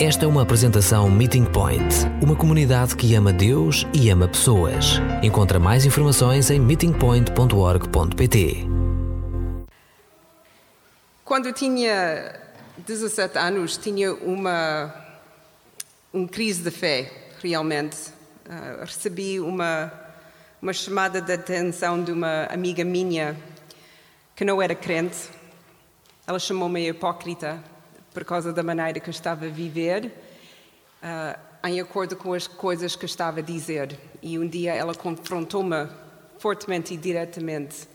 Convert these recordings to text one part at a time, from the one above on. Esta é uma apresentação Meeting Point, uma comunidade que ama Deus e ama pessoas. Encontra mais informações em meetingpoint.org.pt. Quando tinha 17 anos, tinha uma crise de fé, realmente. Recebi uma chamada de atenção de uma amiga minha que não era crente. Ela chamou-me hipócrita por causa da maneira que eu estava a viver, em acordo com as coisas que eu estava a dizer. E um dia ela confrontou-me fortemente e diretamente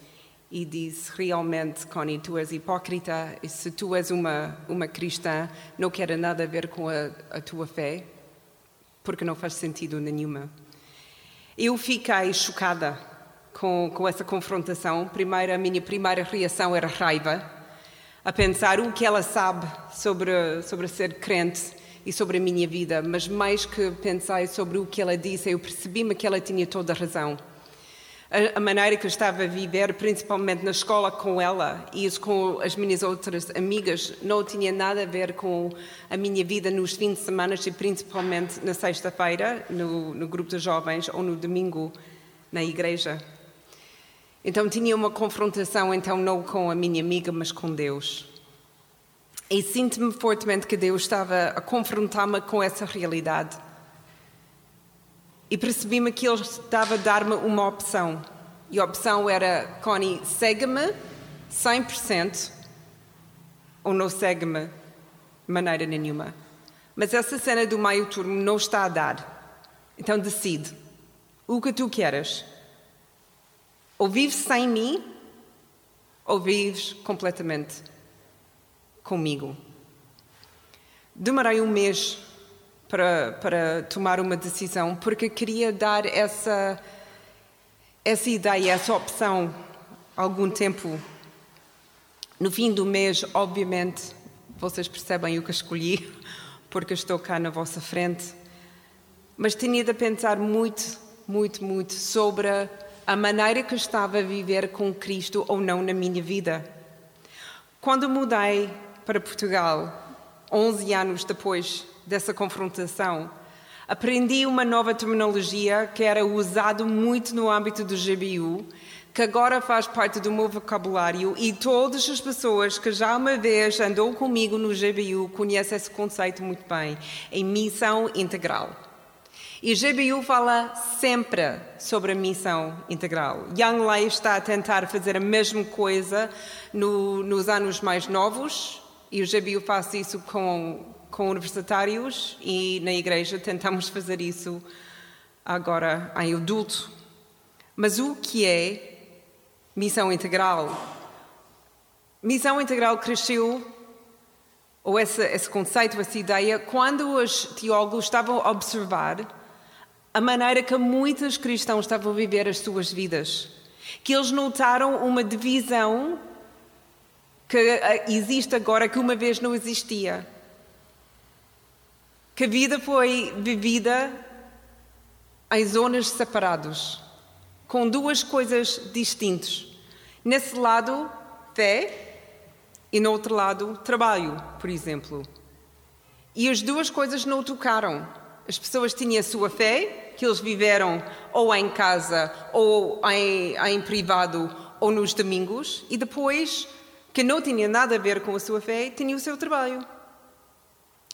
e disse: realmente, Connie, tu és hipócrita, e se tu és uma cristã, não quero nada a ver com a tua fé, porque não faz sentido nenhuma. Eu fiquei chocada com essa confrontação. A minha primeira reação era raiva, a pensar o que ela sabe sobre ser crente e sobre a minha vida. Mas mais que pensei sobre o que ela disse, eu percebi-me que ela tinha toda a razão. A maneira que eu estava a viver, principalmente na escola com ela e com as minhas outras amigas, não tinha nada a ver com a minha vida nos fins de semana e principalmente na sexta-feira, no grupo de jovens, ou no domingo, na igreja. Então tinha uma confrontação, não com a minha amiga, mas com Deus. E sinto-me fortemente que Deus estava a confrontar-me com essa realidade. E percebi-me que Ele estava a dar-me uma opção. E a opção era: Connie, segue-me 100% ou não segue-me de maneira nenhuma. Mas essa cena do meio turno não está a dar. Então decide o que tu queres. Ou vives sem mim, ou vives completamente comigo. Demorei um mês para tomar uma decisão, porque queria dar essa ideia, essa opção, algum tempo. No fim do mês, obviamente, vocês percebem o que escolhi, porque estou cá na vossa frente. Mas tinha de pensar muito, muito, muito sobre a maneira que eu estava a viver com Cristo ou não na minha vida. Quando mudei para Portugal, 11 anos depois dessa confrontação, aprendi uma nova terminologia que era usada muito no âmbito do GBU, que agora faz parte do meu vocabulário, e todas as pessoas que já uma vez andou comigo no GBU conhecem esse conceito muito bem, em missão integral. E GBU fala sempre sobre a missão integral. Young Life está a tentar fazer a mesma coisa nos anos mais novos, e o GBU faz isso com universitários, e na igreja tentamos fazer isso agora em adulto. Mas o que é missão integral? Missão integral cresceu, ou esse conceito, essa ideia, quando os teólogos estavam a observar a maneira que muitos cristãos estavam a viver as suas vidas, que eles notaram uma divisão que existe agora, que uma vez não existia. Que a vida foi vivida em zonas separadas, com duas coisas distintas. Nesse lado, fé, e no outro lado, trabalho, por exemplo. E as duas coisas não tocaram. As pessoas tinham a sua fé, que eles viveram ou em casa, ou em privado, ou nos domingos, e depois, que não tinha nada a ver com a sua fé, tinha o seu trabalho.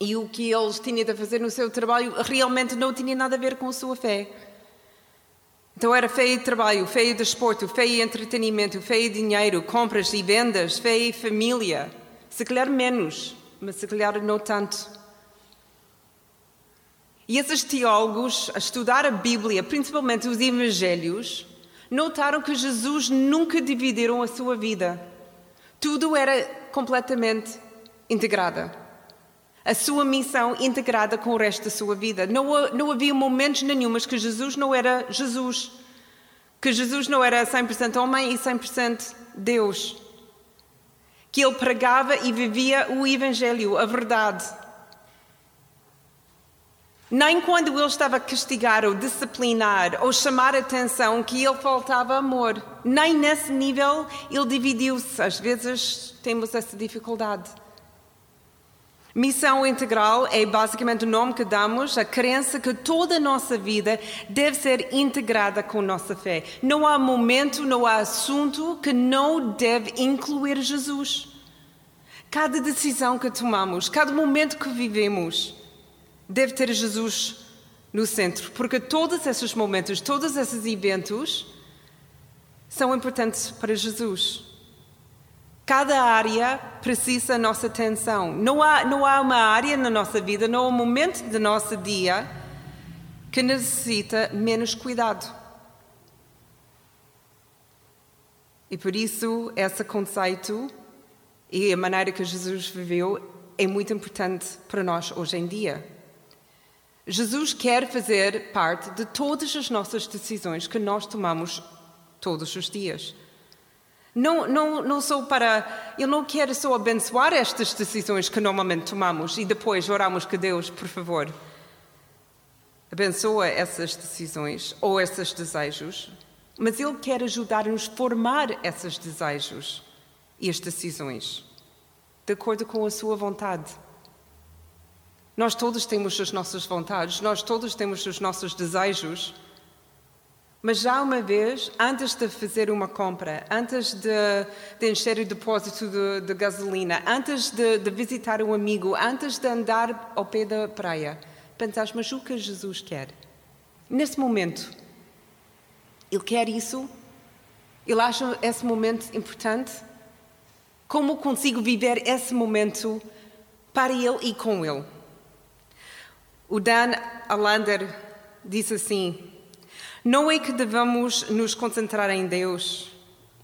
E o que eles tinham de fazer no seu trabalho realmente não tinha nada a ver com a sua fé. Então era fé e trabalho, fé e desporto, fé e entretenimento, fé e dinheiro, compras e vendas, fé e família. Se calhar menos, mas se calhar não tanto. E esses teólogos, a estudar a Bíblia, principalmente os Evangelhos, notaram que Jesus nunca dividiu a sua vida. Tudo era completamente integrada. A sua missão integrada com o resto da sua vida. Não havia momentos nenhumas que Jesus não era Jesus. Que Jesus não era 100% homem e 100% Deus. Que Ele pregava e vivia o Evangelho, a verdade. Nem quando Ele estava a castigar ou disciplinar ou chamar a atenção que Ele faltava amor. Nem nesse nível Ele dividiu-se. Às vezes temos essa dificuldade. Missão integral é basicamente o nome que damos à crença que toda a nossa vida deve ser integrada com nossa fé. Não há momento, não há assunto que não deve incluir Jesus. Cada decisão que tomamos, cada momento que vivemos, deve ter Jesus no centro, porque todos esses momentos, todos esses eventos são importantes para Jesus. Cada área precisa da nossa atenção. Não há uma área na nossa vida, não há um momento do nosso dia que necessita menos cuidado. E por isso, esse conceito e a maneira que Jesus viveu é muito importante para nós hoje em dia. Jesus quer fazer parte de todas as nossas decisões que nós tomamos todos os dias. Ele não quer só abençoar estas decisões que normalmente tomamos e depois oramos que Deus, por favor, abençoa essas decisões ou esses desejos, mas Ele quer ajudar-nos a formar esses desejos e as decisões de acordo com a sua vontade. Nós todos temos as nossas vontades, nós todos temos os nossos desejos, mas já uma vez, antes de fazer uma compra, antes de encher o depósito de gasolina, antes de visitar um amigo, antes de andar ao pé da praia, pensas, mas o que Jesus quer? Nesse momento, Ele quer isso? Ele acha esse momento importante? Como consigo viver esse momento para Ele e com Ele? O Dan Alander disse assim: não é que devemos nos concentrar em Deus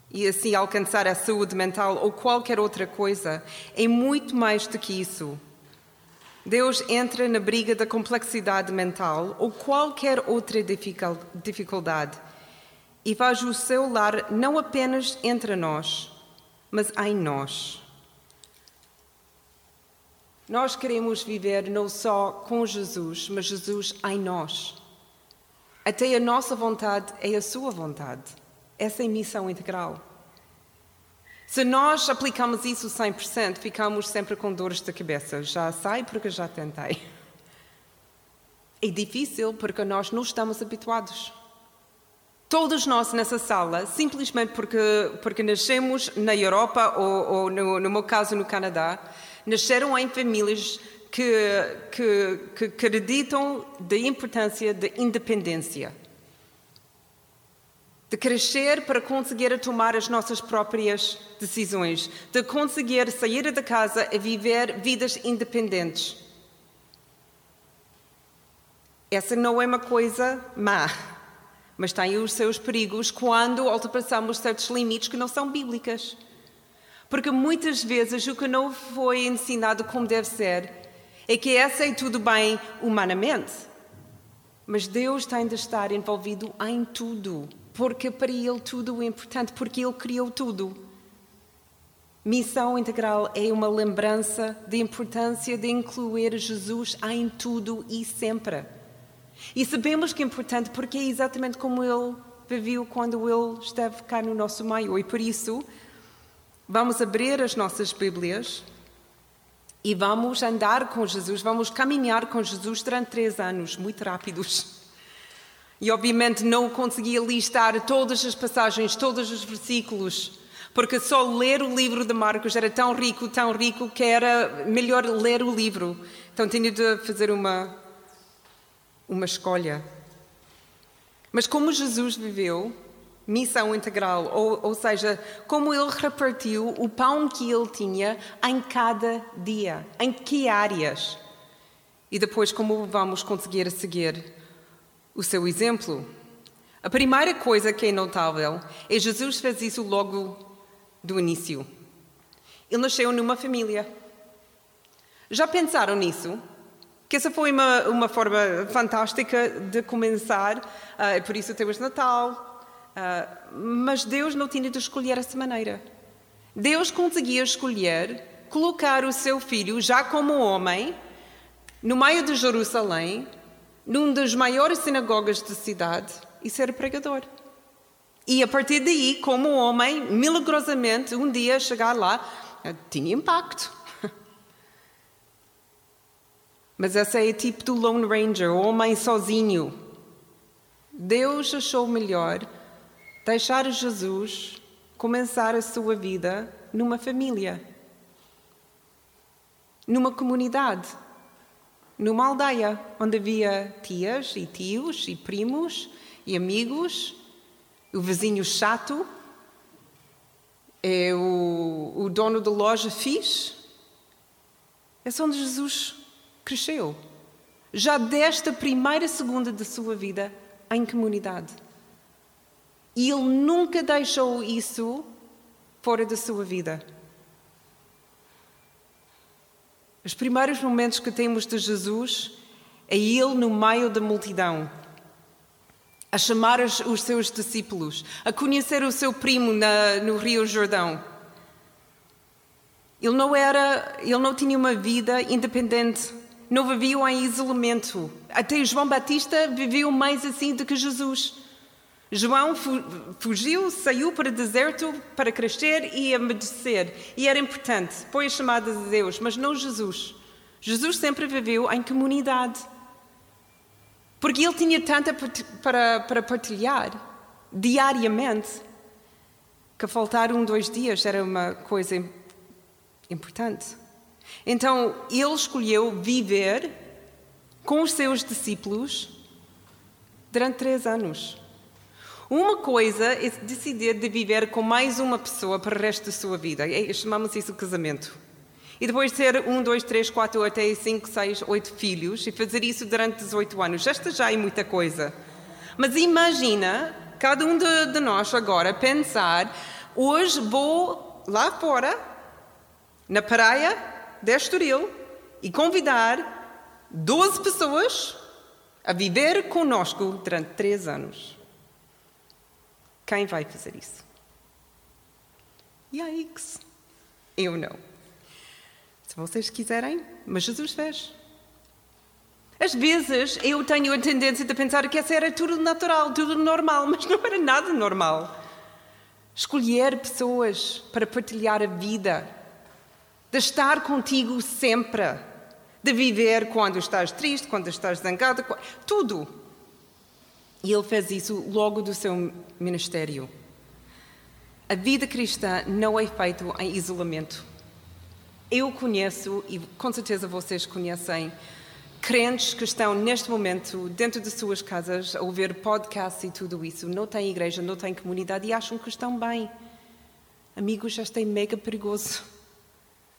e assim alcançar a saúde mental ou qualquer outra coisa. É muito mais do que isso. Deus entra na briga da complexidade mental ou qualquer outra dificuldade e faz o seu lar não apenas entre nós, mas em nós. Nós queremos viver não só com Jesus, mas Jesus em nós. Até a nossa vontade é a sua vontade. Essa é a missão integral. Se nós aplicamos isso 100%, ficamos sempre com dores de cabeça. Já sei porque já tentei. É difícil porque nós não estamos habituados. Todos nós nessa sala, simplesmente porque nascemos na Europa ou no meu caso no Canadá, nasceram em famílias que acreditam da importância da independência. De crescer para conseguir tomar as nossas próprias decisões. De conseguir sair da casa e viver vidas independentes. Essa não é uma coisa má, mas tem os seus perigos quando ultrapassamos certos limites que não são bíblicos. Porque muitas vezes o que não foi ensinado como deve ser é que essa é tudo bem humanamente. Mas Deus tem de estar envolvido em tudo, porque para Ele tudo é importante, porque Ele criou tudo. Missão integral é uma lembrança da importância de incluir Jesus em tudo e sempre. E sabemos que é importante porque é exatamente como Ele viveu quando Ele esteve cá no nosso meio. E por isso, vamos abrir as nossas Bíblias e vamos andar com Jesus, vamos caminhar com Jesus durante 3 anos, muito rápidos. E obviamente não consegui listar todas as passagens, todos os versículos, porque só ler o livro de Marcos era tão rico, que era melhor ler o livro. Então tinha de fazer uma escolha. Mas como Jesus viveu missão integral, ou seja, como Ele repartiu o pão que Ele tinha em cada dia, em que áreas. E depois, como vamos conseguir seguir o seu exemplo? A primeira coisa que é notável é Jesus fez isso logo do início. Ele nasceu numa família. Já pensaram nisso? Que essa foi uma forma fantástica de começar, por isso temos Natal. Mas Deus não tinha de escolher essa maneira. Deus conseguia escolher colocar o seu filho, já como homem, no meio de Jerusalém, numa das maiores sinagogas da cidade, e ser pregador. E a partir daí, como homem, milagrosamente, um dia chegar lá, tinha impacto. Mas essa é tipo do Lone Ranger, o homem sozinho. Deus achou melhor deixar Jesus começar a sua vida numa família, numa comunidade, numa aldeia, onde havia tias e tios e primos e amigos, o vizinho chato, é o dono da loja fixe. É onde Jesus cresceu, já desta primeira segunda da sua vida, em comunidade. E ele nunca deixou isso fora da sua vida. Os primeiros momentos que temos de Jesus é ele no meio da multidão, a chamar os seus discípulos, a conhecer o seu primo no Rio Jordão. Ele não tinha uma vida independente. Não viviam em isolamento. Até João Batista viveu mais assim do que Jesus. João fugiu, saiu para o deserto para crescer e amadurecer. E era importante. Foi chamado de Deus, mas não Jesus. Jesus sempre viveu em comunidade. Porque ele tinha tanto para partilhar diariamente que faltar 1-2 dias era uma coisa importante. Então, ele escolheu viver com os seus discípulos durante 3 anos. Uma coisa é decidir de viver com mais uma pessoa para o resto da sua vida. Chamamos isso de casamento. E depois ter 1, 2, 3, 4, até 5, 6, 8 filhos e fazer isso durante 18 anos. Esta já é muita coisa. Mas imagina, cada um de nós agora pensar, hoje vou lá fora, na praia de Estoril, e convidar 12 pessoas a viver conosco durante 3 anos. Quem vai fazer isso? Yikes! Eu não. Se vocês quiserem, mas Jesus fez. Às vezes eu tenho a tendência de pensar que essa era tudo natural, tudo normal, mas não era nada normal. Escolher pessoas para partilhar a vida, de estar contigo sempre, de viver quando estás triste, quando estás zangado, tudo. E ele fez isso logo do seu ministério. A vida cristã não é feita em isolamento. Eu conheço, e com certeza vocês conhecem, crentes que estão neste momento dentro de suas casas a ouvir podcasts e tudo isso. Não têm igreja, não têm comunidade e acham que estão bem. Amigos, isto é mega perigoso.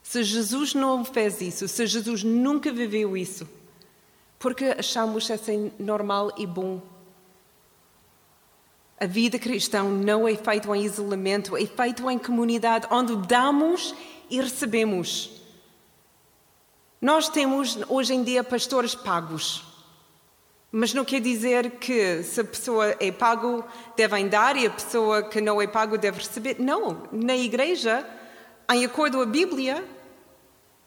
Se Jesus não fez isso, se Jesus nunca viveu isso, porque achamos assim normal e bom. A vida cristã não é feita em isolamento, é feita em comunidade, onde damos e recebemos. Nós temos hoje em dia pastores pagos, mas não quer dizer que se a pessoa é pago devem dar e a pessoa que não é pago deve receber. Não, na igreja, em acordo à Bíblia,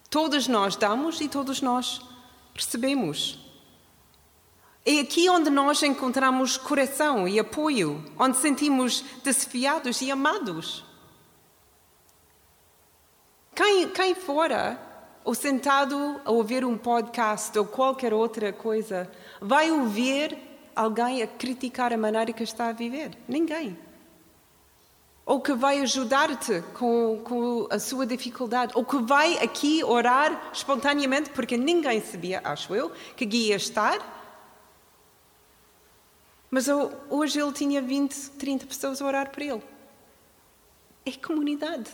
todos nós damos e todos nós recebemos. É aqui onde nós encontramos coração e apoio, onde sentimos desafiados e amados. Quem fora, ou sentado a ouvir um podcast ou qualquer outra coisa, vai ouvir alguém a criticar a maneira que está a viver? Ninguém. Ou que vai ajudar-te com a sua dificuldade, ou que vai aqui orar espontaneamente, porque ninguém sabia, acho eu, que ia estar. Mas hoje ele tinha 20, 30 pessoas a orar por ele. É comunidade.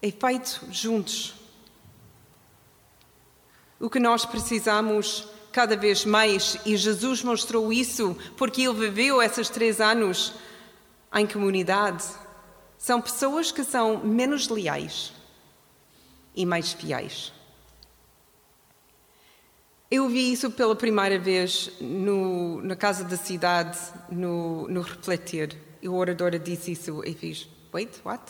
É feito juntos. O que nós precisamos cada vez mais, e Jesus mostrou isso porque ele viveu esses 3 anos em comunidade, são pessoas que são menos leais e mais fiéis. Eu vi isso pela primeira vez na Casa da Cidade, no Refletir. E a oradora disse isso e fiz, wait, what?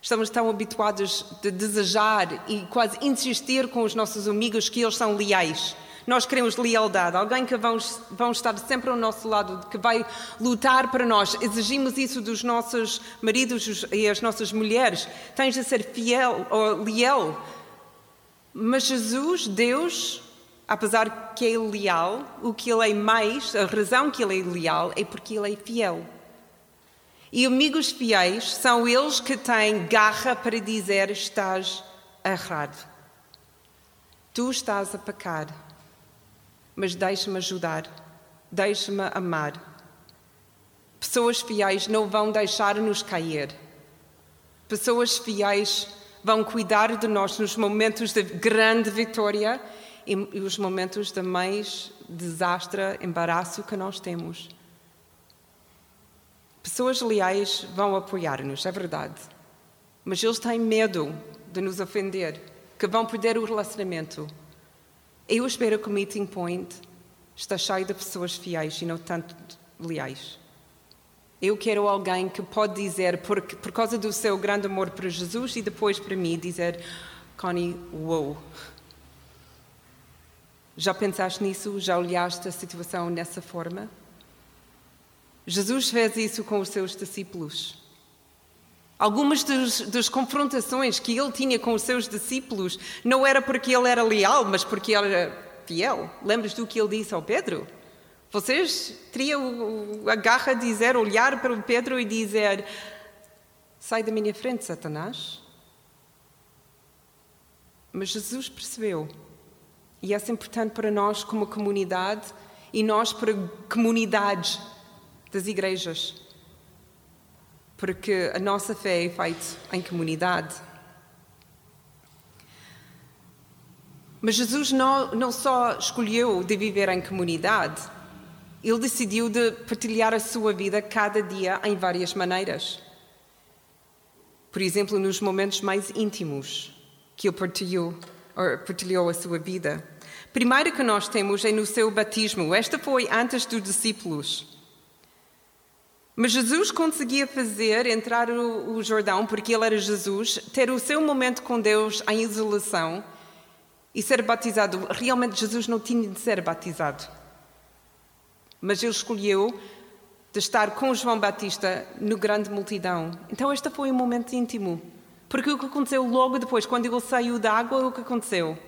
Estamos tão habituados de desejar e quase insistir com os nossos amigos que eles são leais. Nós queremos lealdade, alguém que vão estar sempre ao nosso lado, que vai lutar para nós. Exigimos isso dos nossos maridos e as nossas mulheres. Tens de ser fiel ou leal. Mas Jesus, Deus, apesar que é leal, o que ele é mais, a razão que ele é leal é porque ele é fiel. E amigos fiéis são eles que têm garra para dizer: estás errado. Tu estás a pecar, mas deixa-me ajudar, deixa-me amar. Pessoas fiéis não vão deixar-nos cair. Pessoas fiéis vão cuidar de nós nos momentos de grande vitória e os momentos de mais desastre, embaraço que nós temos. Pessoas leais vão apoiar-nos, é verdade. Mas eles têm medo de nos ofender, que vão perder o relacionamento. Eu espero que o Meeting Point está cheio de pessoas fiéis e não tanto leais. Eu quero alguém que pode dizer, por causa do seu grande amor para Jesus e depois para mim, dizer: Connie, uou. Já pensaste nisso? Já olhaste a situação nessa forma? Jesus fez isso com os seus discípulos. Algumas das confrontações que ele tinha com os seus discípulos não era porque ele era leal, mas porque ele era fiel. Lembras do que ele disse ao Pedro? Vocês teriam a garra de dizer, olhar para o Pedro e dizer: sai da minha frente, Satanás. Mas Jesus percebeu. E isso é importante para nós como comunidade e nós para comunidades das igrejas, porque a nossa fé é feita em comunidade. Mas Jesus não só escolheu de viver em comunidade, ele decidiu de partilhar a sua vida cada dia em várias maneiras. Por exemplo, nos momentos mais íntimos que ele partilhou a sua vida. Primeiro que nós temos é no seu batismo. Esta foi antes dos discípulos. Mas Jesus conseguia fazer entrar o Jordão, porque ele era Jesus, ter o seu momento com Deus em isolação e ser batizado. Realmente Jesus não tinha de ser batizado. Mas ele escolheu de estar com João Batista no grande multidão. Então este foi um momento íntimo. Porque o que aconteceu logo depois, quando ele saiu da água, o que aconteceu?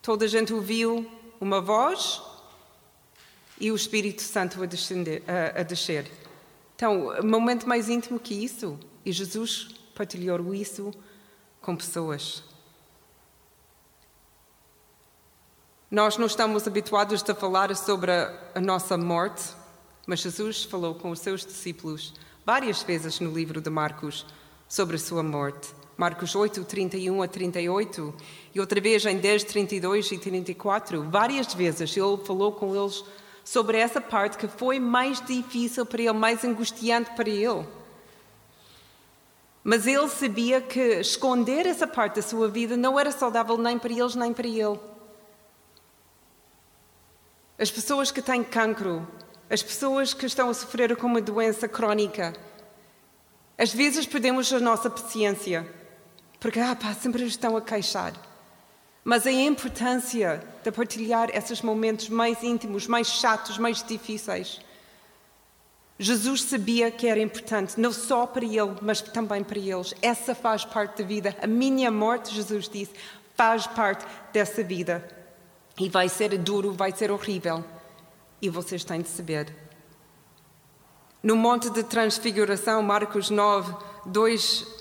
Toda a gente ouviu uma voz e o Espírito Santo a descer. Então, momento mais íntimo que isso. E Jesus partilhou isso com pessoas. Nós não estamos habituados a falar sobre a nossa morte, mas Jesus falou com os seus discípulos várias vezes no livro de Marcos sobre a sua morte. Marcos 8, 31 a 38, e outra vez em 10, 32 e 34. Várias vezes ele falou com eles sobre essa parte que foi mais difícil para ele, mais angustiante para ele. Mas ele sabia que esconder essa parte da sua vida não era saudável nem para eles, nem para ele. As pessoas que têm cancro, as pessoas que estão a sofrer com uma doença crónica, às vezes perdemos a nossa paciência, porque sempre estão a queixar. Mas a importância de partilhar esses momentos mais íntimos, mais chatos, mais difíceis. Jesus sabia que era importante, não só para ele, mas também para eles. Essa faz parte da vida. A minha morte, Jesus disse, faz parte dessa vida. E vai ser duro, vai ser horrível. E vocês têm de saber. No Monte de Transfiguração, Marcos 9, 2,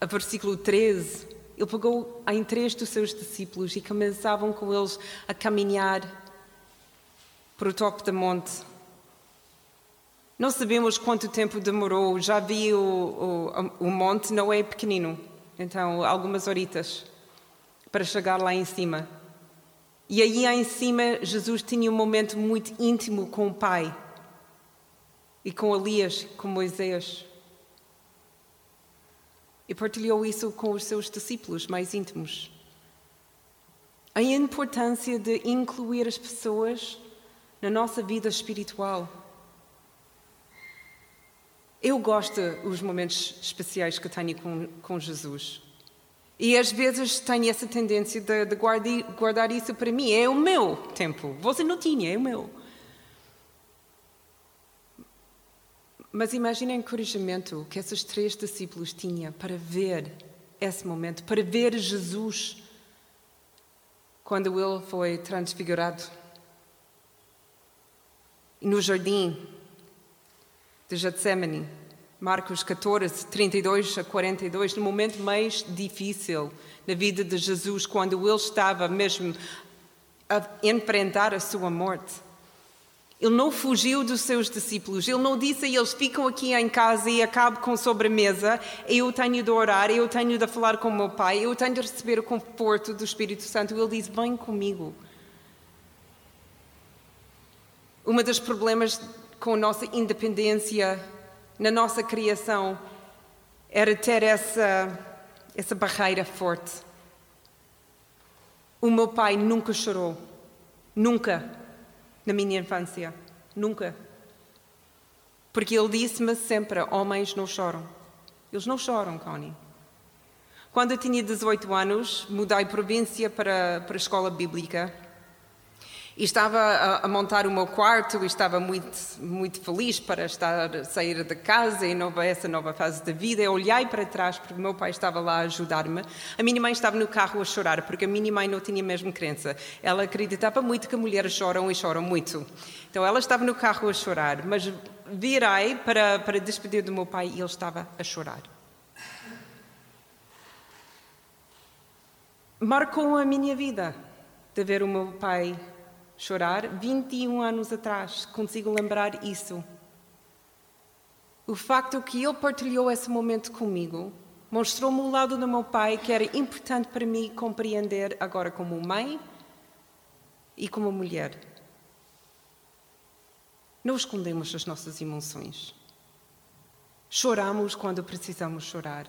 a versículo 13, ele pegou em três dos seus discípulos e começavam com eles a caminhar para o topo do monte. Não sabemos quanto tempo demorou, já vi o monte, não é pequenino, então algumas horitas para chegar lá em cima. E aí em cima Jesus tinha um momento muito íntimo com o Pai e com Elias, com Moisés. E partilhou isso com os seus discípulos mais íntimos. A importância de incluir as pessoas na nossa vida espiritual. Eu gosto dos momentos especiais que tenho com Jesus. E às vezes tenho essa tendência de guardar isso para mim. É o meu tempo. Você não tinha, é o meu. Mas imagina o encorajamento que esses três discípulos tinham para ver esse momento, para ver Jesus quando ele foi transfigurado. E no jardim de Getsemane, Marcos 14, 32 a 42, no momento mais difícil na vida de Jesus, quando ele estava mesmo a enfrentar a sua morte. Ele não fugiu dos seus discípulos. Ele não disse a eles, ficam aqui em casa e acabo com sobremesa. Eu tenho de orar, eu tenho de falar com o meu Pai, eu tenho de receber o conforto do Espírito Santo. Ele disse, vem comigo. Um dos problemas com a nossa independência na nossa criação era ter essa barreira forte. O meu pai nunca chorou. Nunca. Na minha infância. Nunca. Porque ele disse-me sempre, homens não choram. Eles não choram, Connie. Quando eu tinha 18 anos, mudei de província para a escola bíblica. E estava a montar o meu quarto e estava muito, muito feliz para sair de casa e essa nova fase da vida. Eu olhei para trás porque o meu pai estava lá a ajudar-me. A minha mãe estava no carro a chorar porque a minha mãe não tinha a mesma crença. Ela acreditava muito que mulheres choram e choram muito. Então ela estava no carro a chorar, mas virei para despedir do meu pai e ele estava a chorar. Marcou a minha vida de ver o meu pai chorar, 21 anos atrás, consigo lembrar isso. O facto que ele partilhou esse momento comigo mostrou-me o lado do meu pai que era importante para mim compreender agora como mãe e como mulher. Não escondemos as nossas emoções. Choramos quando precisamos chorar.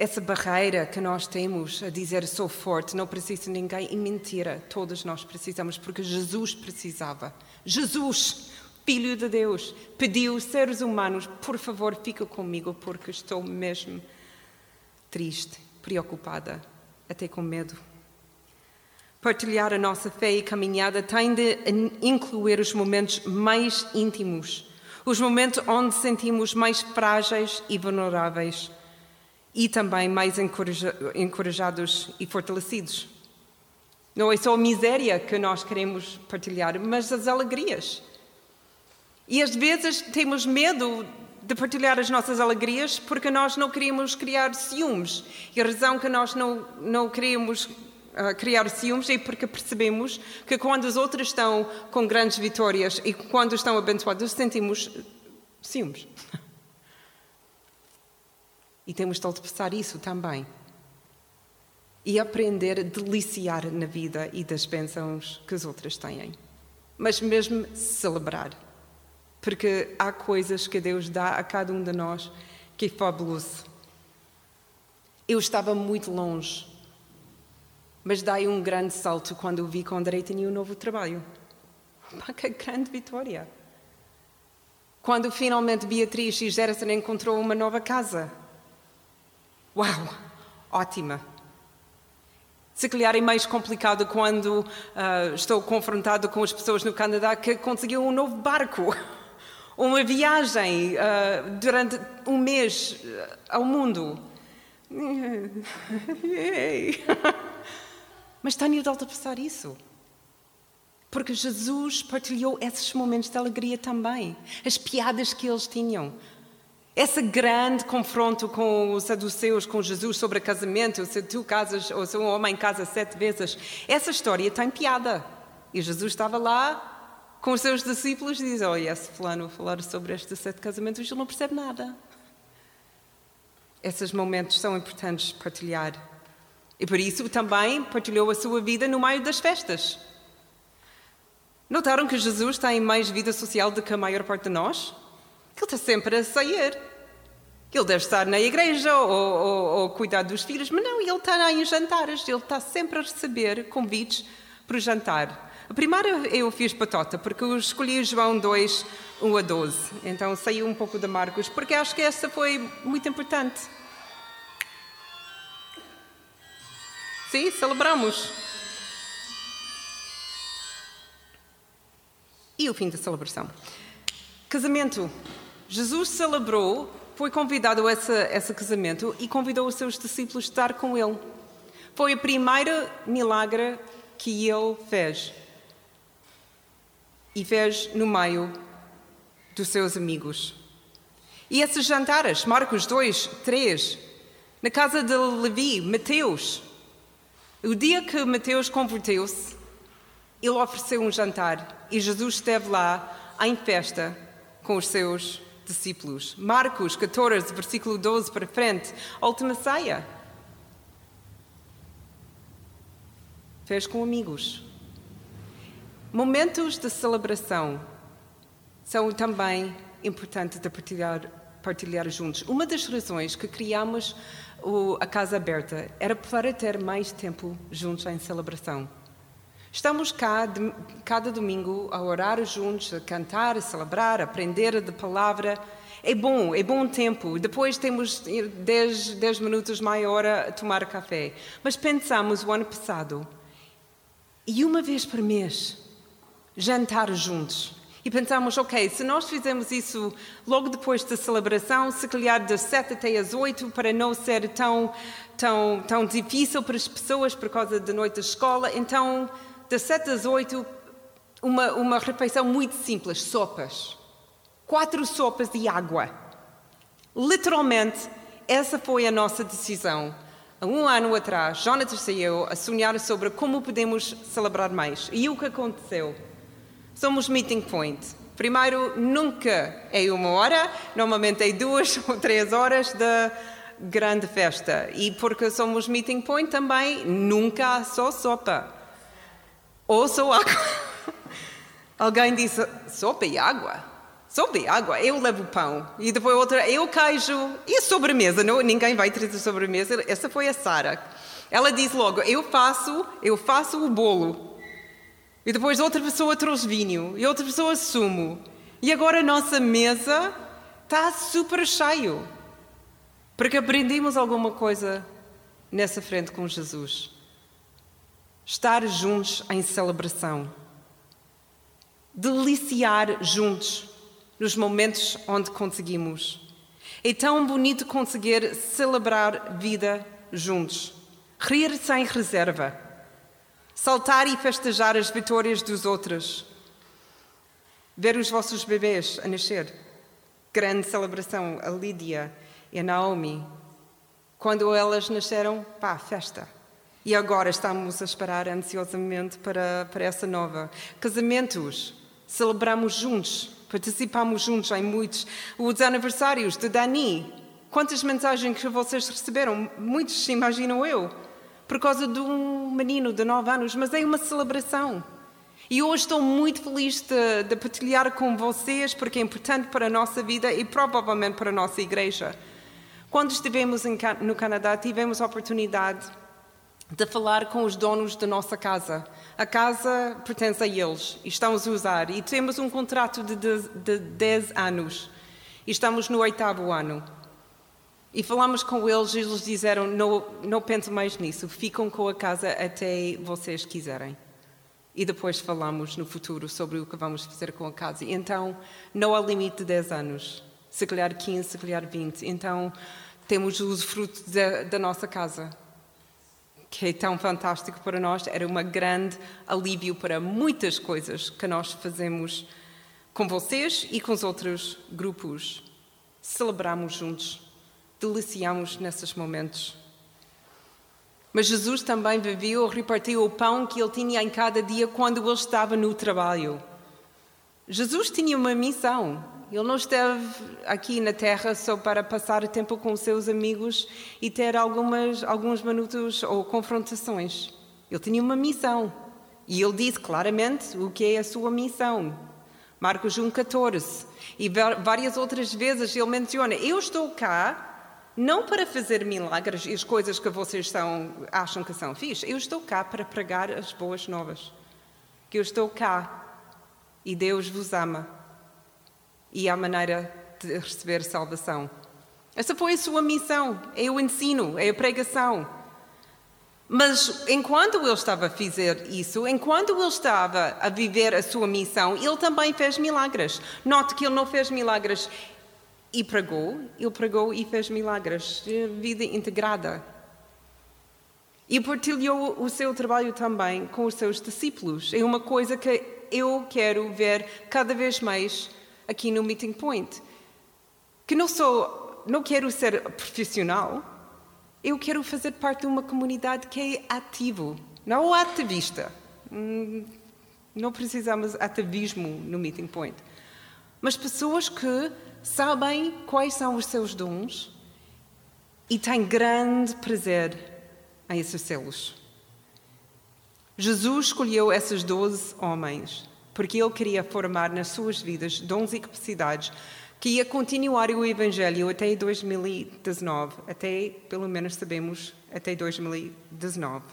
Essa barreira que nós temos a dizer sou forte, não preciso de ninguém, é mentira. Todos nós precisamos, porque Jesus precisava. Jesus, Filho de Deus, pediu seres humanos, por favor, fica comigo, porque estou mesmo triste, preocupada, até com medo. Partilhar a nossa fé e caminhada tem de incluir os momentos mais íntimos, os momentos onde sentimos mais frágeis e vulneráveis, e também mais encorajados e fortalecidos. Não é só a miséria que nós queremos partilhar, mas as alegrias. E às vezes temos medo de partilhar as nossas alegrias porque nós não queremos criar ciúmes. E a razão que nós não queremos criar ciúmes é porque percebemos que quando os outros estão com grandes vitórias e quando estão abençoados, sentimos ciúmes. E temos de ultrapassar isso também. E aprender a deliciar na vida e das bênçãos que as outras têm. Mas mesmo celebrar. Porque há coisas que Deus dá a cada um de nós que é fabuloso. Eu estava muito longe. Mas dei um grande salto quando vi que o André tinha um novo trabalho. Que grande vitória! Quando finalmente Beatriz e Gerson encontrou uma nova casa. Uau, ótima. Se calhar é mais complicado quando estou confrontado com as pessoas no Canadá que conseguiu um novo barco, uma viagem durante um mês ao mundo. Mas tenho de ultrapassar isso. Porque Jesus partilhou esses momentos de alegria também. As piadas que eles tinham. Esse grande confronto com os saduceus, com Jesus sobre casamento, se tu casas, ou se um homem casa 7 vezes, essa história tem piada. E Jesus estava lá com os seus discípulos e diz, olha, se fulano falar sobre estes 7 casamentos, ele não percebe nada. Esses momentos são importantes partilhar. E por isso também partilhou a sua vida no meio das festas. Notaram que Jesus tem mais vida social do que a maior parte de nós? Que ele está sempre a sair. Ele deve estar na igreja ou cuidar dos filhos, mas não, ele está em jantares. Ele está sempre a receber convites para o jantar. A primeira eu fiz batota, porque eu escolhi João 2, 1 a 12. Então saiu um pouco de Marcos, porque acho que essa foi muito importante. Sim, celebramos. E o fim da celebração. Casamento. Jesus celebrou, foi convidado a esse casamento e convidou os seus discípulos a estar com ele. Foi o primeiro milagre que ele fez. E fez no meio dos seus amigos. E esses jantares, Marcos 2, 3, na casa de Levi, Mateus. O dia que Mateus converteu-se, ele ofereceu um jantar e Jesus esteve lá em festa com os seus discípulos. Marcos 14, versículo 12 para frente, a última ceia. Fez com amigos. Momentos de celebração são também importantes de partilhar juntos. Uma das razões que criamos a Casa Aberta era para ter mais tempo juntos em celebração. Estamos cá cada domingo a orar juntos, a cantar, a celebrar, a aprender da palavra. É bom tempo. Depois temos 10 minutos, meia hora a tomar café. Mas pensamos o ano passado, e uma vez por mês, jantar juntos. E pensamos, ok, se nós fizemos isso logo depois da celebração, se calhar das 7 até às 8, para não ser tão difícil para as pessoas por causa da noite da escola, então das 7 às 8, uma refeição muito simples, sopas. 4 sopas de água. Literalmente, essa foi a nossa decisão. Há um ano atrás, Jonathan saiu a sonhar sobre como podemos celebrar mais. E o que aconteceu? Somos Meeting Point. Primeiro, nunca é 1 hora, normalmente é 2 ou 3 horas de grande festa. E porque somos Meeting Point também, nunca há só sopa. Ou só água. Alguém disse, sopa e água? Sopa e água. Eu levo pão. E depois outra, eu queijo. E sobremesa? Não, ninguém vai trazer sobremesa. Essa foi a Sara. Ela disse logo, eu faço o bolo. E depois outra pessoa trouxe vinho, e outra pessoa sumo. E agora a nossa mesa está super cheia. Porque aprendemos alguma coisa nessa frente com Jesus. Estar juntos em celebração. Deliciar juntos nos momentos onde conseguimos. É tão bonito conseguir celebrar vida juntos. Rir sem reserva. Saltar e festejar as vitórias dos outros. Ver os vossos bebês a nascer. Grande celebração, a Lídia e a Naomi. Quando elas nasceram, festa. E agora estamos a esperar ansiosamente para essa nova. Casamentos, celebramos juntos, participamos juntos em muitos. Os aniversários de Dani. Quantas mensagens que vocês receberam? Muitos, imagino eu. Por causa de um menino de 9 anos, mas é uma celebração. E hoje estou muito feliz de partilhar com vocês, porque é importante para a nossa vida e provavelmente para a nossa igreja. Quando estivemos no Canadá, tivemos a oportunidade de falar com os donos da nossa casa. A casa pertence a eles, e estamos a usar. E temos um contrato de 10 anos. E estamos no 8º ano. E falamos com eles e eles disseram, não penso mais nisso, ficam com a casa até vocês quiserem. E depois falamos no futuro sobre o que vamos fazer com a casa. E então, não há limite de 10 anos, se calhar 15, se calhar 20. Então, temos o usufruto da nossa casa, que é tão fantástico para nós. Era um grande alívio para muitas coisas que nós fazemos com vocês e com os outros grupos. Celebramos juntos. Deliciamos nesses momentos. Mas Jesus também viveu e repartiu o pão que ele tinha em cada dia quando ele estava no trabalho. Jesus tinha uma missão. Ele não esteve aqui na terra só para passar tempo com seus amigos e ter alguns minutos ou confrontações. Ele tinha uma missão. E ele disse claramente o que é a sua missão. Marcos 1,14. E várias outras vezes ele menciona, eu estou cá não para fazer milagres e as coisas que vocês acham que são fixe. Eu estou cá para pregar as boas novas. Que eu estou cá e Deus vos ama. E há maneira de receber salvação. Essa foi a sua missão. É o ensino, é a pregação. Mas enquanto ele estava a fazer isso, enquanto ele estava a viver a sua missão, ele também fez milagres. Note que ele não fez milagres e pregou, ele pregou e fez milagres, vida integrada. E partilhou o seu trabalho também com os seus discípulos. É uma coisa que eu quero ver cada vez mais aqui no Meeting Point. Que não quero ser profissional, eu quero fazer parte de uma comunidade que é ativa, não ativista. Não precisamos de ativismo no Meeting Point. Mas pessoas que sabem quais são os seus dons e têm grande prazer em exercê-los. Jesus escolheu esses 12 homens porque ele queria formar nas suas vidas dons e capacidades que ia continuar o Evangelho até 2019, até, pelo menos sabemos, até 2019.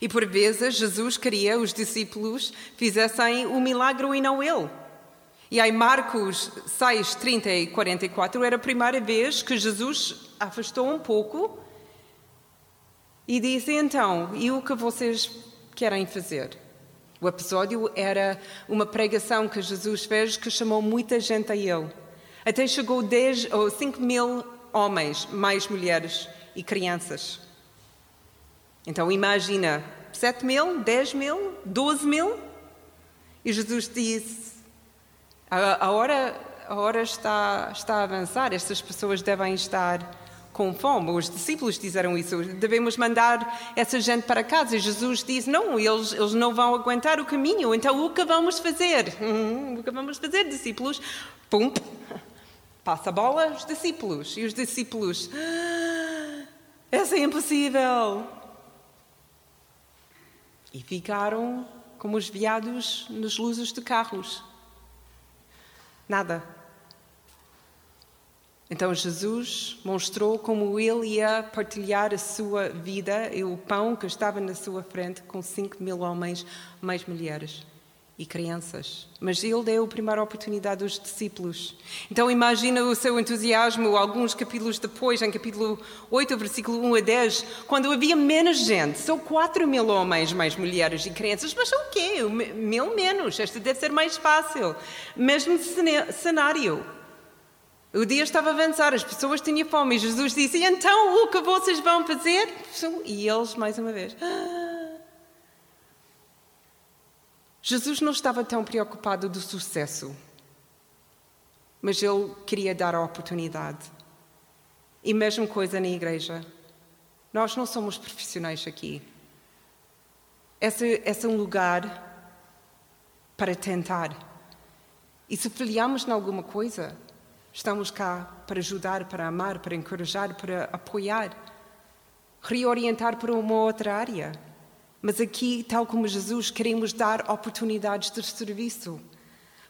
E por vezes Jesus queria que os discípulos fizessem o milagre e não ele. E em Marcos 6, 30 e 44, era a primeira vez que Jesus afastou um pouco e disse, então, e o que vocês querem fazer? O episódio era uma pregação que Jesus fez que chamou muita gente a ele. Até chegou 5 mil homens, mais mulheres e crianças. Então imagina, 7 mil, 10 mil, 12 mil. E Jesus disse, a hora está a avançar, estas pessoas devem estar com fome. Os discípulos disseram isso, devemos mandar essa gente para casa. E Jesus disse, não, eles não vão aguentar o caminho, então o que vamos fazer? O que vamos fazer, discípulos? Pum, passa a bola aos discípulos. E os discípulos, essa é impossível. E ficaram como os veados nos luzes de carros. Nada. Então Jesus mostrou como ele ia partilhar a sua vida e o pão que estava na sua frente com 5 mil homens, mais mulheres e crianças. Mas ele deu a primeira oportunidade aos discípulos. Então imagina o seu entusiasmo alguns capítulos depois, em capítulo 8, versículo 1 a 10, quando havia menos gente, só 4 mil homens, mais mulheres e crianças. Mas o quê? 1000 menos, este deve ser mais fácil. Mesmo cenário. O dia estava a avançar, as pessoas tinham fome e Jesus disse, então o que vocês vão fazer? E eles, mais uma vez... Jesus não estava tão preocupado do sucesso, mas ele queria dar a oportunidade. E mesma coisa na igreja. Nós não somos profissionais aqui. Esse é um lugar para tentar. E se falhamos em alguma coisa, estamos cá para ajudar, para amar, para encorajar, para apoiar, reorientar para uma outra área. Mas aqui, tal como Jesus, queremos dar oportunidades de serviço.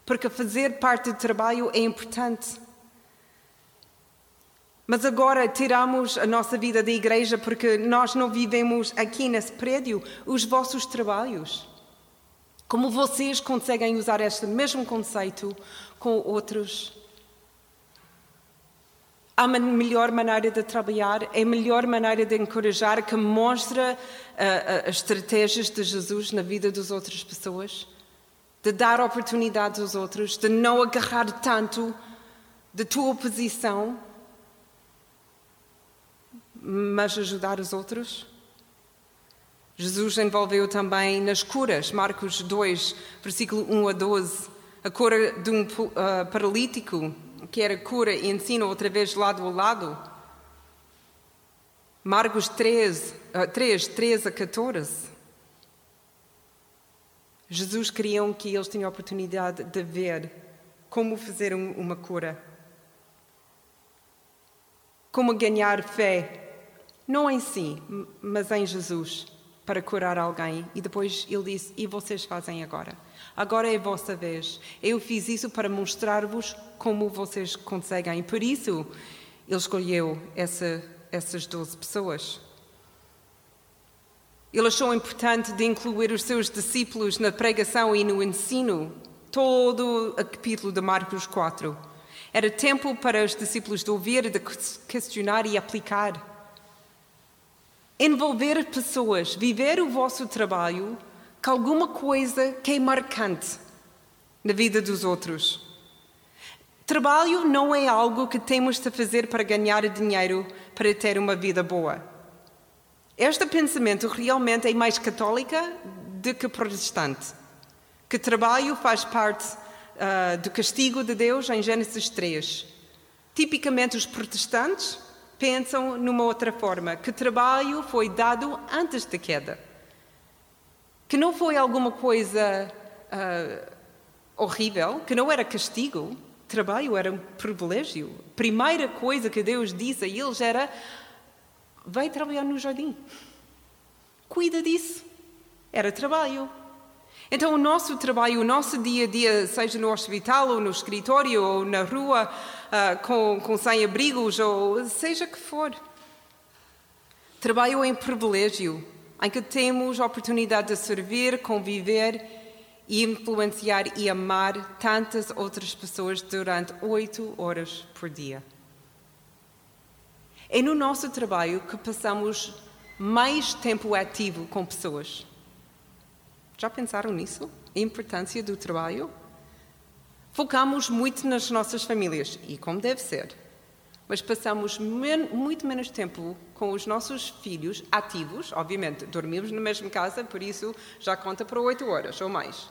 Porque fazer parte do trabalho é importante. Mas agora tiramos a nossa vida da igreja porque nós não vivemos aqui nesse prédio os vossos trabalhos. Como vocês conseguem usar este mesmo conceito com outros? Há uma melhor maneira de trabalhar, é a melhor maneira de encorajar, que mostra as estratégias de Jesus na vida das outras pessoas, de dar oportunidades aos outros, de não agarrar tanto da tua posição, mas ajudar os outros. Jesus envolveu também nas curas, Marcos 2, versículo 1 a 12, a cura de um paralítico, que era cura e ensino outra vez lado a lado. Marcos 3 a 14. Jesus queria que eles tinham a oportunidade de ver como fazer uma cura. Como ganhar fé, não em si, mas em Jesus, para curar alguém. E depois ele disse, e vocês fazem agora. Agora é a vossa vez. Eu fiz isso para mostrar-vos como vocês conseguem. Por isso, ele escolheu essas 12 pessoas. Ele achou importante de incluir os seus discípulos na pregação e no ensino. Todo o capítulo de Marcos 4. Era tempo para os discípulos de ouvir, de questionar e aplicar. Envolver pessoas, viver o vosso trabalho, que alguma coisa que é marcante na vida dos outros. Trabalho não é algo que temos de fazer para ganhar dinheiro, para ter uma vida boa. Este pensamento realmente é mais católica do que protestante. Que trabalho faz parte do castigo de Deus em Gênesis 3. Tipicamente os protestantes pensam numa outra forma, que trabalho foi dado antes da queda. Que não foi alguma coisa horrível, que não era castigo, trabalho era um privilégio. A primeira coisa que Deus disse a eles era: vai trabalhar no jardim, cuida disso. Era trabalho. Então o nosso trabalho, o nosso dia a dia, seja no hospital ou no escritório ou na rua com sem-abrigos ou seja que for, trabalho é um privilégio em que temos a oportunidade de servir, conviver e influenciar e amar tantas outras pessoas durante 8 horas por dia. É no nosso trabalho que passamos mais tempo ativo com pessoas. Já pensaram nisso? A importância do trabalho? Focamos muito nas nossas famílias, e como deve ser, mas passamos muito menos tempo com os nossos filhos ativos. Obviamente, dormimos na mesma casa, por isso já conta para 8 horas ou mais.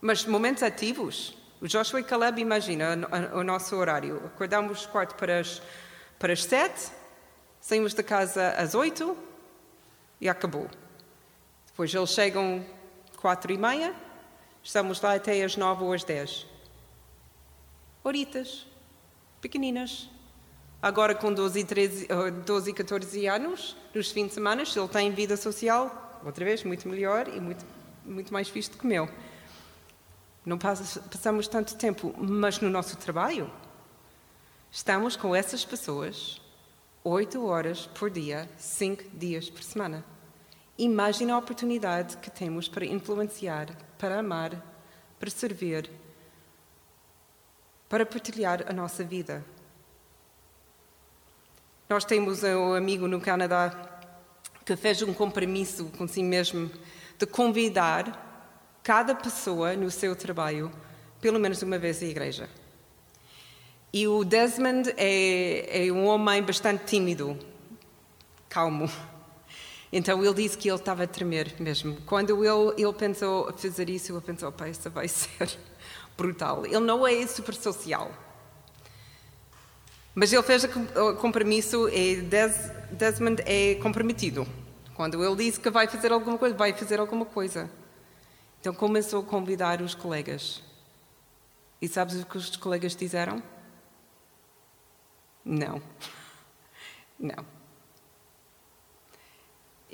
Mas momentos ativos. O Joshua e Caleb, imagina o nosso horário. Acordamos 4 para as 7, saímos da casa às 8 e acabou. Depois eles chegam 4:30, estamos lá até às 9 ou às 10. Horitas, pequeninas. Agora com 12 e 14 anos, nos fins de semana, ele tem vida social, outra vez, muito melhor e muito mais fixe do que o meu. Não passamos tanto tempo, mas no nosso trabalho, estamos com essas pessoas 8 horas por dia, 5 dias por semana. Imagina a oportunidade que temos para influenciar, para amar, para servir, para partilhar a nossa vida. Nós temos um amigo no Canadá que fez um compromisso com si mesmo de convidar cada pessoa no seu trabalho pelo menos uma vez à igreja. E o Desmond é um homem bastante tímido, calmo. Então, ele disse que ele estava a tremer mesmo. Quando ele pensou fazer isso, ele pensou, pá, isso vai ser brutal. Ele não é super social. Mas ele fez o compromisso e Desmond é comprometido. Quando ele disse que vai fazer alguma coisa, vai fazer alguma coisa. Então, começou a convidar os colegas. E sabes o que os colegas disseram? Não. Não.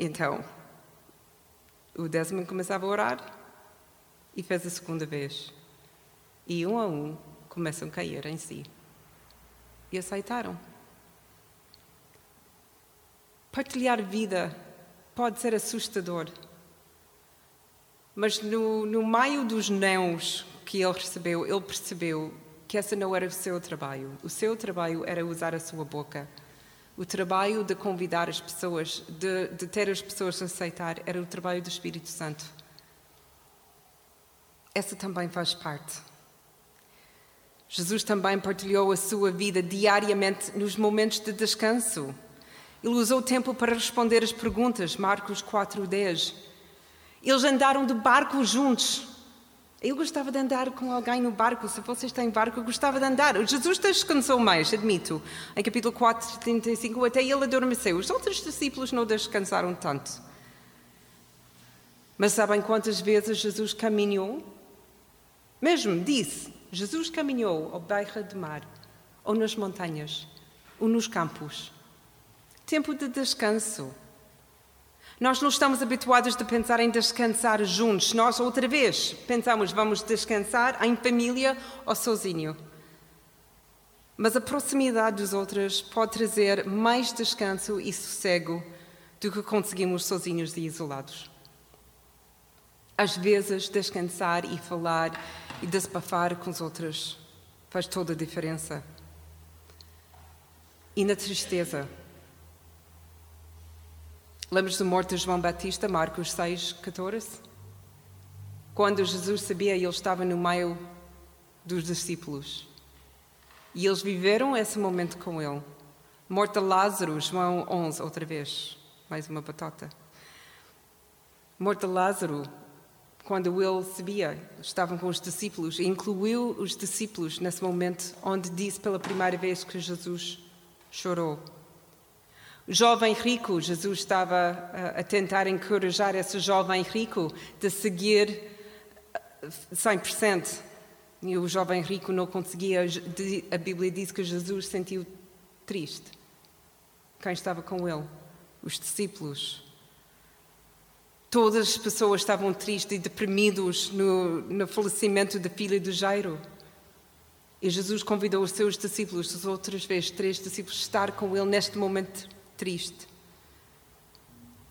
Então, o Desmond começava a orar e fez a segunda vez. E um a um começam a cair em si. E aceitaram. Partilhar vida pode ser assustador. Mas no meio dos nãos que ele percebeu que esse não era o seu trabalho. O seu trabalho era usar a sua boca. O trabalho de convidar as pessoas, de ter as pessoas a aceitar, era o trabalho do Espírito Santo. Essa também faz parte. Jesus também partilhou a sua vida diariamente nos momentos de descanso. Ele usou tempo para responder as perguntas, Marcos 4:10. Eles andaram de barco juntos. Eu gostava de andar com alguém no barco. Se vocês têm barco, eu gostava de andar. Jesus descansou mais, admito. Em capítulo 4, 35, até ele adormeceu. Os outros discípulos não descansaram tanto. Mas sabem quantas vezes Jesus caminhou? Mesmo disse, Jesus caminhou ao beira do mar, ou nas montanhas, ou nos campos. Tempo de descanso. Nós não estamos habituados a pensar em descansar juntos. Nós, outra vez, pensamos, vamos descansar em família ou sozinho. Mas a proximidade dos outros pode trazer mais descanso e sossego do que conseguimos sozinhos e isolados. Às vezes, descansar e falar e desabafar com os outros faz toda a diferença. E na tristeza, lembras da morte de João Batista, Marcos 6:14? Quando Jesus sabia, ele estava no meio dos discípulos. E eles viveram esse momento com ele. Morte de Lázaro, João 11, outra vez. mais uma batota. Morto Lázaro, quando ele subia, estavam com os discípulos, e incluiu os discípulos nesse momento onde disse pela primeira vez que Jesus chorou. O jovem rico, Jesus estava a tentar encorajar esse jovem rico de seguir 100%. E o jovem rico não conseguia. A Bíblia diz que Jesus sentiu triste. Quem estava com ele? Os discípulos. Todas as pessoas estavam tristes e deprimidas no falecimento da filha do Jairo. E Jesus convidou os seus discípulos, as outras vezes, 3 discípulos, a estar com ele neste momento triste.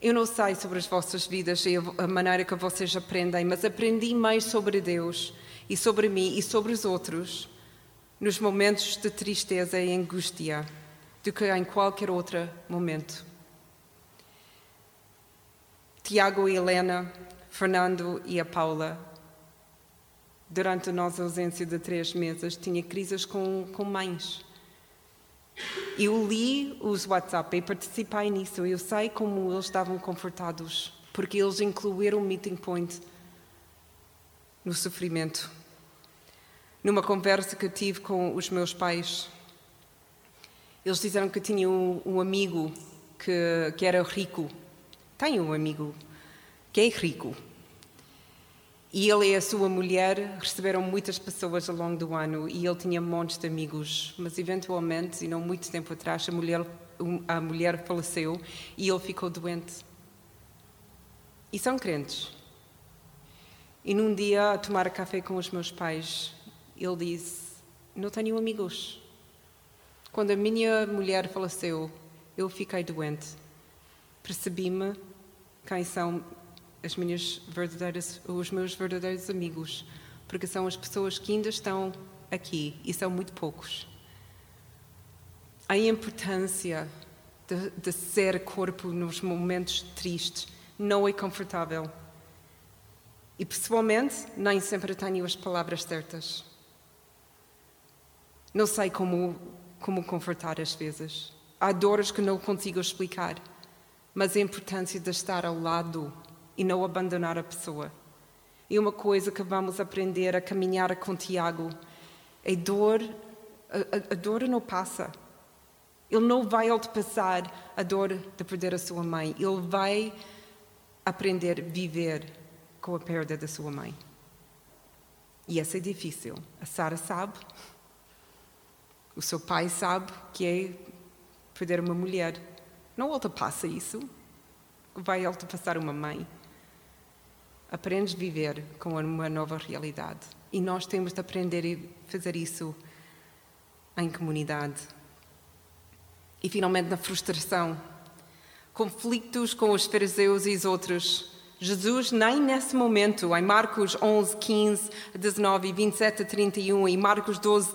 Eu não sei sobre as vossas vidas e a maneira que vocês aprendem, mas aprendi mais sobre Deus e sobre mim e sobre os outros nos momentos de tristeza e angústia do que em qualquer outro momento. Tiago e Helena, Fernando e a Paula, durante a nossa ausência de 3 meses, tinha crises com mães. Eu li os WhatsApp e participei nisso. Eu sei como eles estavam confortados, porque eles incluíram o Meeting Point no sofrimento. Numa conversa que eu tive com os meus pais, eles disseram que tinha um amigo que era rico. Tem um amigo que é rico. E ele e a sua mulher receberam muitas pessoas ao longo do ano e ele tinha montes de amigos. Mas eventualmente, e não muito tempo atrás, a mulher faleceu e ele ficou doente. E são crentes. E num dia, a tomar café com os meus pais, ele disse: "Não tenho amigos. Quando a minha mulher faleceu, eu fiquei doente. Percebi-me quem são os meus verdadeiros amigos, porque são as pessoas que ainda estão aqui, e são muito poucos." A importância de ser corpo nos momentos tristes não é confortável. E, pessoalmente, nem sempre tenho as palavras certas. Não sei como confortar às vezes. Há dores que não consigo explicar, mas a importância de estar ao lado e não abandonar a pessoa. E uma coisa que vamos aprender a caminhar com Tiago, a dor não passa. Ele não vai ultrapassar a dor de perder a sua mãe. Ele vai aprender a viver com a perda da sua mãe. E essa é difícil. A Sara sabe, o seu pai sabe que é perder uma mulher. Não ultrapassa isso. Vai ultrapassar uma mãe. Aprendes a viver com uma nova realidade. E nós temos de aprender a fazer isso em comunidade. E, finalmente, na frustração. Conflitos com os fariseus e os outros. Jesus, nem nesse momento, em Marcos 11, 15, 19, 27 a 31 e Marcos 12,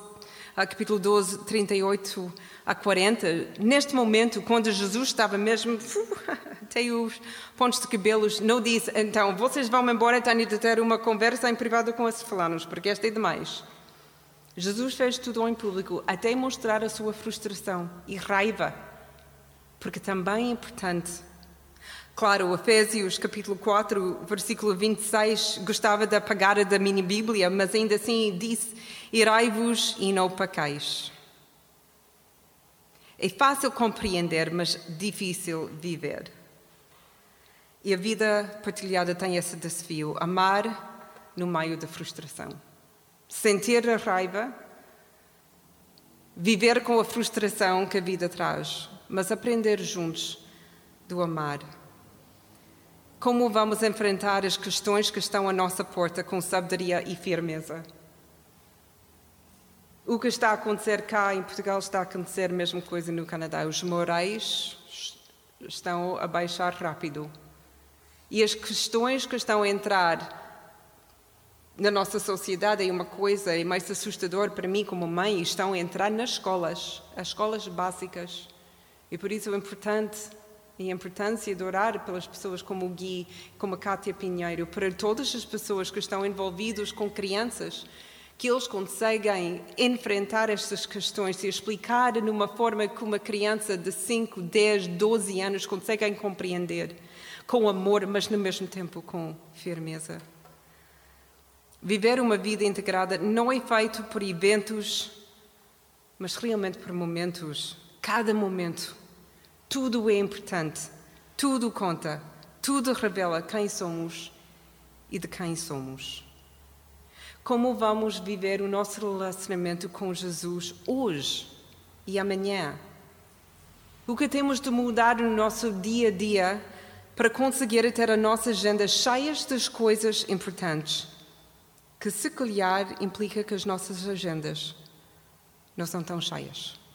capítulo 12, 38 a 40, neste momento, quando Jesus estava mesmo até os pontos de cabelos, não disse: "Então, vocês vão embora, tenho de ter uma conversa em privado com esses fulanos, porque esta é demais." Jesus fez tudo em público, até mostrar a sua frustração e raiva, porque também é importante. Claro, Efésios, capítulo 4, versículo 26, gostava de apagar da minha Bíblia, mas ainda assim disse: "Irai-vos e não pequeis." É fácil compreender, mas difícil viver. E a vida partilhada tem esse desafio: amar no meio da frustração. Sentir a raiva, viver com a frustração que a vida traz, mas aprender juntos do amar. Como vamos enfrentar as questões que estão à nossa porta com sabedoria e firmeza? O que está a acontecer cá em Portugal está a acontecer a mesma coisa no Canadá. Os morais estão a baixar rápido. E as questões que estão a entrar na nossa sociedade é uma coisa, e mais assustador para mim como mãe, estão a entrar nas escolas, as escolas básicas. E por isso é importante. E a importância de orar pelas pessoas como o Gui, como a Cátia Pinheiro, para todas as pessoas que estão envolvidas com crianças que eles conseguem enfrentar estas questões e explicar numa forma que uma criança de 5, 10, 12 anos conseguem compreender, com amor, mas no mesmo tempo com firmeza. Viver uma vida integrada não é feito por eventos, mas realmente por momentos. Cada momento. Tudo é importante. Tudo conta. Tudo revela quem somos e de quem somos. Como vamos viver o nosso relacionamento com Jesus hoje e amanhã? O que temos de mudar no nosso dia a dia para conseguir ter a nossa agenda cheia das coisas importantes? Que se calhar implica que as nossas agendas não são tão cheias.